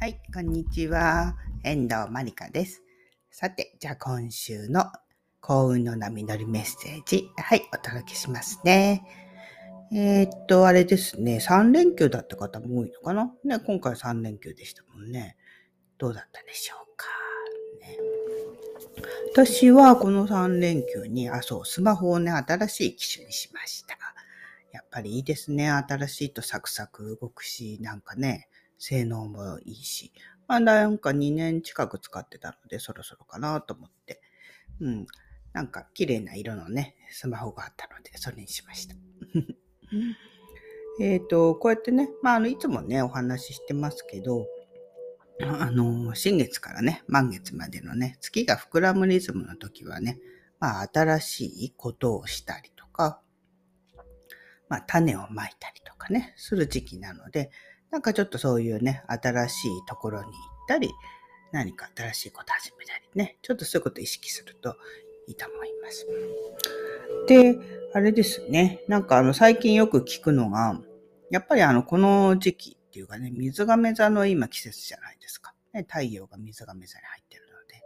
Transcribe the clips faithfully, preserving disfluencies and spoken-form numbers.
はい、こんにちは。遠藤まりかです。さて、じゃあ今週の幸運の波乗りメッセージ、はい、お届けしますね。えー、っと、あれですね、さん連休だった方も多いのかなね、今回さん連休でしたもんね。どうだったでしょうか、ね、私はこのさん連休に、あ、そう、スマホをね、新しい機種にしました。やっぱりいいですね。新しいとサクサク動くし、なんかね、性能もいいし。まあ、なんかにねん近く使ってたので、そろそろかなと思って。うん。なんか綺麗な色のね、スマホがあったので、それにしました。えっと、こうやってね、まあ、あの、いつもね、お話ししてますけど、あの、新月からね、満月までのね、月が膨らむリズムの時はね、まあ、新しいことをしたりとか、まあ、種をまいたりとかね、する時期なので、なんかちょっとそういうね、新しいところに行ったり、何か新しいこと始めたりね、ちょっとそういうことを意識するといいと思います。で、あれですね、なんかあの、最近よく聞くのが、やっぱりあの、この時期っていうかね、水亀座の今季節じゃないですか。ね、太陽が水亀座に入ってるので、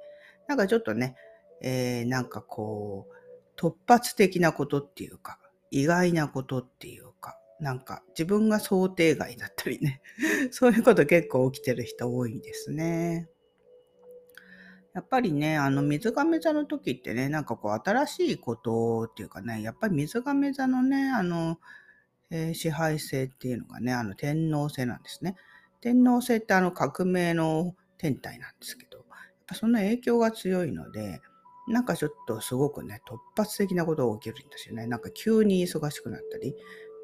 なんかちょっとね、えー、なんかこう、突発的なことっていうか、意外なことっていうか、なんか自分が想定外だったりね、そういうこと結構起きてる人多いですね。やっぱりね、あの水亀座の時ってね、なんかこう新しいことっていうかね、やっぱり水亀座のね、あの、えー、支配性っていうのがね、あの天王星なんですね。天王星ってあの革命の天体なんですけど、やっぱその影響が強いので、なんかちょっとすごくね、突発的なことが起きるんですよね。なんか急に忙しくなったり、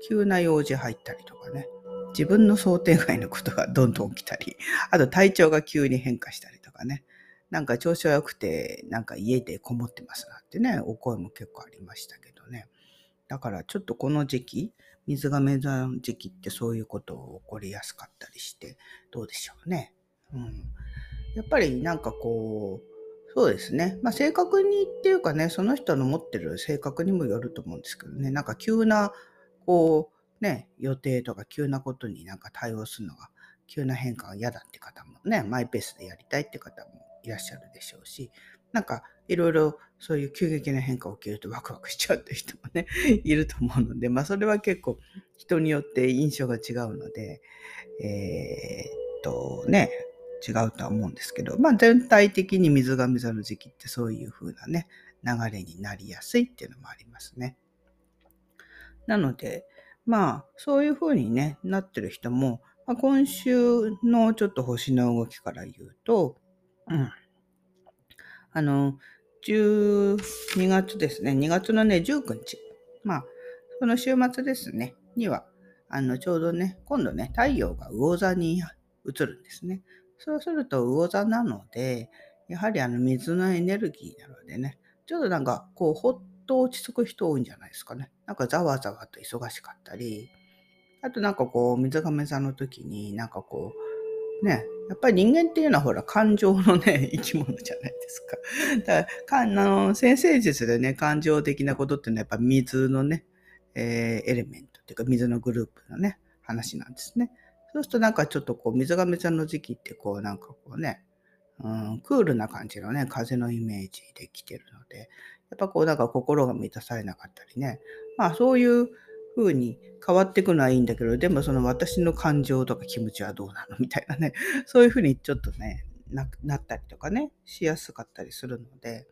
急な用事入ったりとかね、自分の想定外のことがどんどん起きたり、あと体調が急に変化したりとかね、なんか調子が良くて、なんか家でこもってますなんてね、お声も結構ありましたけどね。だからちょっとこの時期、水亀座の時期ってそういうことを起こりやすかったりして、どうでしょうね。うん。やっぱりなんかこう、そうですね。まあ、正確にっていうかね、その人の持ってる性格にもよると思うんですけどね、なんか急な、こう、ね、予定とか急なことになんか対応するのが、急な変化が嫌だって方もね、マイペースでやりたいって方もいらっしゃるでしょうし、なんかいろいろそういう急激な変化が起きるとワクワクしちゃうって人もね、いると思うので、まあ、それは結構人によって印象が違うので、えー、っとね、違うとは思うんですけど、まあ、全体的に水亀座の時期ってそういう風なね、流れになりやすいっていうのもありますね。なので、まあ、そういう風に、ね、なってる人も、まあ、今週のちょっと星の動きから言うと、うん、あの、じゅうにがつですね、にがつのね、じゅうくにち、まあ、その週末ですね、には、あの、ちょうどね、今度ね、太陽が魚座に移るんですね。そうすると魚座なので、やはりあの水のエネルギーなのでね、ちょっとなんかこうほっと落ち着く人多いんじゃないですかね。なんかざわざわと忙しかったり、あとなんかこう水亀座の時になんかこうね、やっぱり人間っていうのはほら感情のね生き物じゃないですか。だからあの先生術でね、感情的なことっていうのはやっぱ水のね、えー、エレメントっていうか水のグループのね話なんですね。そうするとなんかちょっとこう水亀座の時期ってこうなんかこうね、うん、クールな感じのね風のイメージで来てるので、やっぱこうなんか心が満たされなかったりね、まあそういう風に変わっていくのはいいんだけど、でもその私の感情とか気持ちはどうなのみたいなね、そういう風にちょっとね な, なったりとかねしやすかったりするので、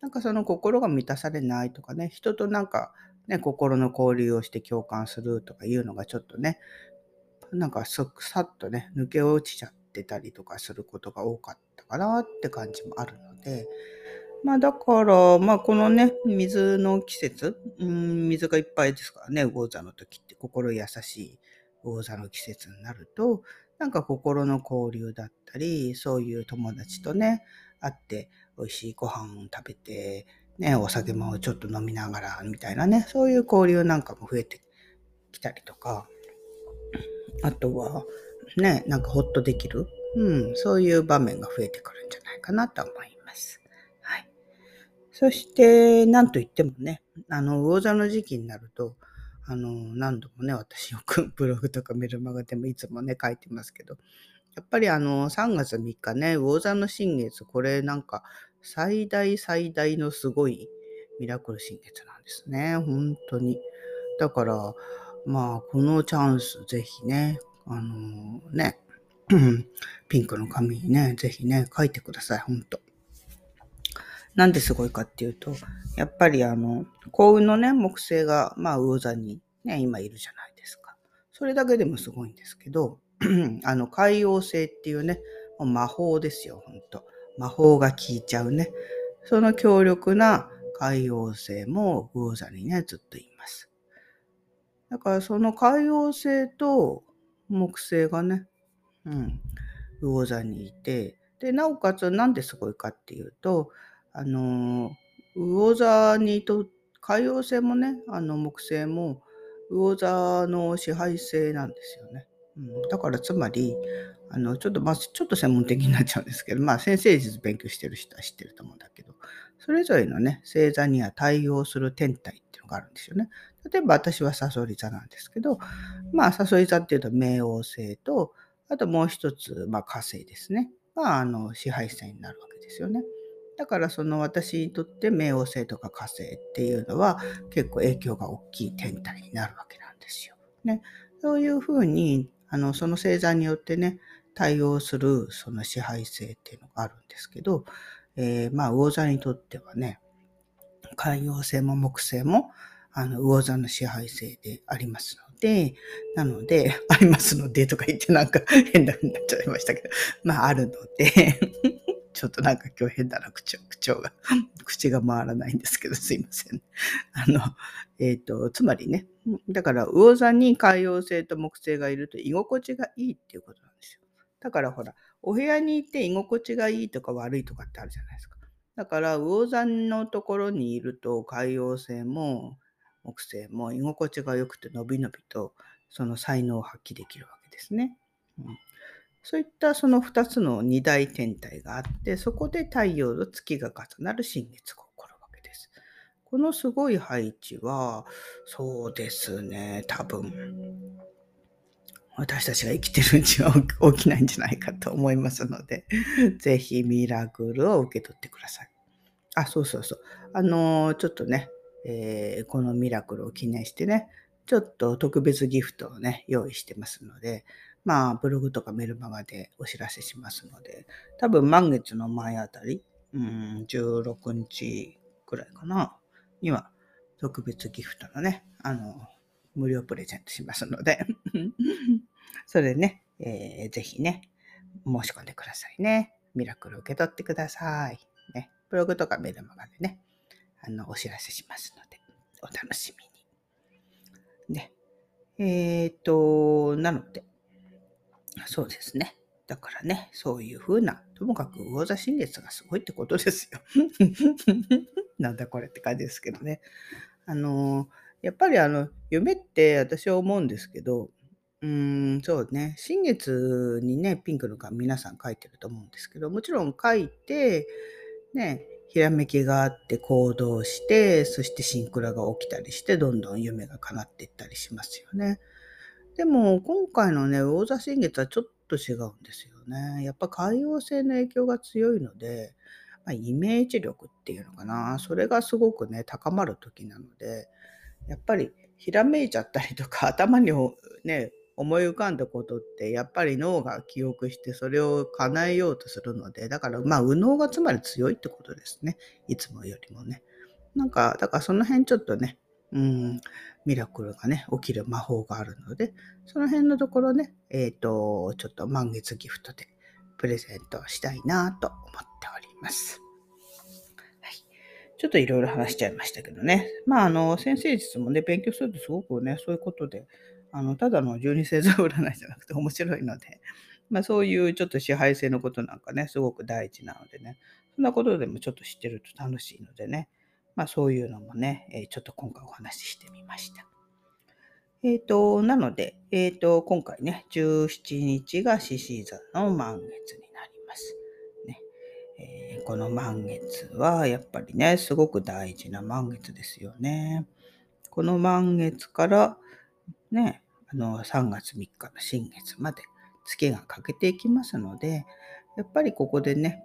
なんかその心が満たされないとかね、人となんかね心の交流をして共感するとかいうのがちょっとね、なんかさっとね抜け落ちちゃってたりとかすることが多かったかなって感じもあるので、まあだからまあこのね水の季節、うん、水がいっぱいですからね、魚座の時って心優しい魚座の季節になると、なんか心の交流だったり、そういう友達とね会って美味しいご飯を食べてね、お酒もちょっと飲みながらみたいなね、そういう交流なんかも増えてきたりとか。あとはね、なんかほっとできる、うん、そういう場面が増えてくるんじゃないかなと思います。はい。そして、なんといってもね、あの、魚座の時期になると、あの、何度もね、私よくブログとかメルマガでもいつもね、書いてますけど、やっぱりあのさんがつみっかね、魚座の新月、これなんか最大最大のすごいミラクル新月なんですね、本当に。だからまあこのチャンスぜひね、あのー、ねピンクの紙にねぜひね書いてください。本当なんですごいかっていうと、やっぱりあの幸運のね木星がまあ魚座にね今いるじゃないですか。それだけでもすごいんですけどあの海王星っていうね、魔法ですよ、本当魔法が効いちゃうね、その強力な海王星も魚座にねずっといます。だからその海王星と木星がね、うん、魚座にいて、でなおかつなんですごいかっていうと、あの魚座にと海王星もね、あの木星も魚座の支配星なんですよね、うん、だからつまりあのちょっとまあちょっと専門的になっちゃうんですけど、まあ先生術勉強してる人は知ってると思うんだけど、それぞれのね星座には対応する天体っていうのがあるんですよね。例えば私はさそり座なんですけど、まあさそり座っていうと冥王星と、あともう一つ、まあ、火星ですね、まあ、あの支配星になるわけですよね。だからその私にとって冥王星とか火星っていうのは結構影響が大きい天体になるわけなんですよね。そういうふうにあのその星座によってね対応するその支配星っていうのがあるんですけど、えー、まあ魚座にとってはね海王星も木星もあの魚座の支配星でありますので、なのでありますのでとか言ってなんか変なふうになっちゃいましたけど、まああるのでちょっとなんか今日変だな、口が口が回らないんですけどすいません。あのえっとつまりね、だから魚座に海王星と木星がいると居心地がいいっていうことなんですよ。だからほらお部屋にいて居心地がいいとか悪いとかってあるじゃないですか。だから魚座のところにいると海王星も木星も居心地が良くてのびのびとその才能を発揮できるわけですね、うん、そういったそのふたつのに大天体があって、そこで太陽と月が重なる新月が起こるわけです。このすごい配置はそうですね、多分私たちが生きてるうちは起きないんじゃないかと思いますのでぜひミラクルを受け取ってください。あ、そうそうそう、あのー、ちょっとねえー、このミラクルを記念してねちょっと特別ギフトをね用意してますので、まあブログとかメルマガでお知らせしますので、多分満月の前あたり、うん、じゅうろくにちくらいかなには特別ギフトのねあの無料プレゼントしますのでそれね、えー、ぜひね申し込んでくださいね。ミラクルを受け取ってくださいね。ブログとかメルマガでねあのお知らせしますのでお楽しみにね。えっとなのでそうですね、だからねそういう風な、ともかく魚座新月がすごいってことですよなんだこれって感じですけどね。あのやっぱりあの夢って私は思うんですけど、うーんそうね、新月にねピンクの紙皆さん書いてると思うんですけど、もちろん書いてねひらめきがあって行動して、そしてシンクラが起きたりしてどんどん夢が叶っていったりしますよね。でも今回のね魚座新月はちょっと違うんですよね。やっぱ海王星の影響が強いので、まあ、イメージ力っていうのかな、それがすごくね高まる時なので、やっぱりひらめいちゃったりとか頭にね思い浮かんだことってやっぱり脳が記憶してそれを叶えようとするので、だからまあ右脳がつまり強いってことですね、いつもよりもね。なんかだからその辺ちょっとね、うんミラクルがね起きる魔法があるので、その辺のところねえっとちょっと満月ギフトでプレゼントしたいなと思っております。ちょっといろいろ話しちゃいましたけどね。まあ、あの、先生術もね、勉強するとすごくね、そういうことで、あの、ただのじゅうに星座占いじゃなくて面白いので、まあ、そういうちょっと支配性のことなんかね、すごく大事なのでね、そんなことでもちょっと知ってると楽しいのでね、まあ、そういうのもね、えー、ちょっと今回お話ししてみました。えっと、なので、えっと、今回ね、じゅうしちにちが獅子座の満月になります。この満月はやっぱりねすごく大事な満月ですよね。この満月からねあのさんがつみっかの新月まで月が欠けていきますので、やっぱりここでね、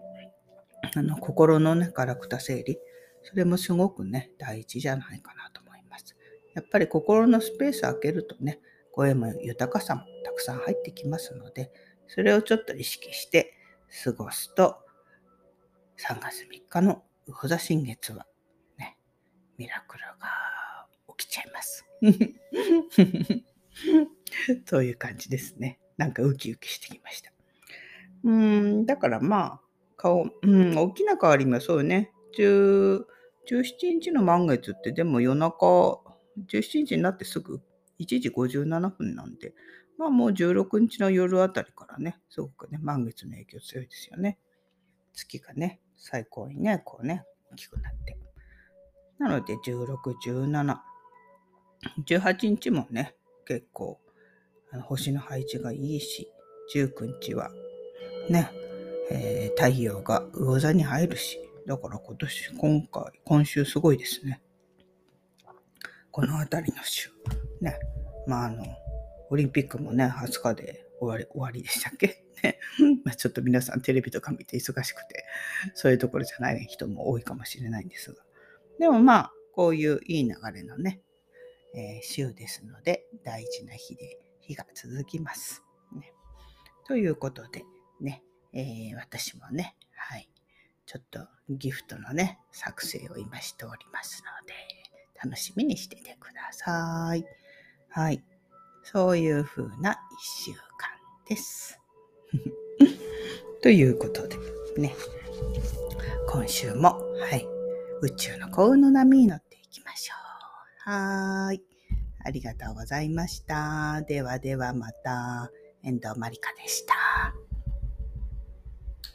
あの心のね、ガラクタ整理、それもすごくね、大事じゃないかなと思います。やっぱり心のスペースを空けるとね、声も豊かさもたくさん入ってきますので、それをちょっと意識して過ごすと、さんがつみっかの魚座新月はね、ミラクルが起きちゃいます。そういう感じですね。なんかウキウキしてきました。うーん、だからまあ、顔、うん、大きな変わりもそうね。じゅう、じゅうしちにちの満月って、でも夜中、じゅうしちにちになってすぐいちじごじゅうななふんなんで、まあもうじゅうろくにちの夜あたりからね、すごくね、満月の影響強いですよね。月がね、最高にね、こうね、大きくなって。なので、じゅうろく、じゅうしち、じゅうはちにちもね、結構、あの星の配置がいいし、じゅうくにちは、ね、えー、太陽が魚座に入るし、だから今年、今回、今週すごいですね。このあたりの週。ね。まあ、あの、オリンピックもね、はつかで終わり、終わりでしたっけね。まあちょっと皆さんテレビとか見て忙しくて、そういうところじゃない人も多いかもしれないんですが。でもまあ、こういういい流れのね、えー、週ですので、大事な日で、日が続きます。ね、ということで、ね、えー、私もね、はい。ちょっとギフトのね、作成を今しておりますので、楽しみにしててください。はい。そういう風な一週間です。ということでね、今週も、はい、宇宙の幸運の波に乗っていきましょう。はーい。ありがとうございました。ではではまた、遠藤まりかでした。